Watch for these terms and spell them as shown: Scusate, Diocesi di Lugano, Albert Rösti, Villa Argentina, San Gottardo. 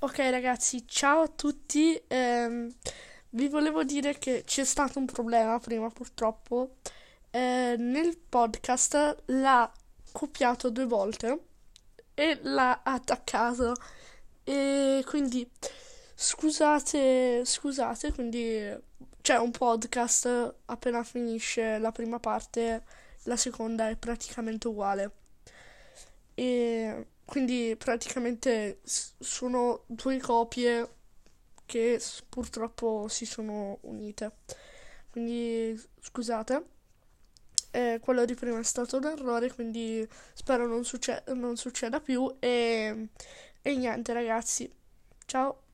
Ok ragazzi, ciao a tutti, vi volevo dire che c'è stato un problema prima purtroppo, nel podcast l'ha copiato 2 volte e l'ha attaccato e quindi scusate, quindi c'è un podcast, appena finisce la prima parte la seconda è praticamente uguale e quindi praticamente sono 2 copie che purtroppo si sono unite, quindi scusate, quello di prima è stato un errore, quindi spero non succeda più e niente ragazzi, ciao!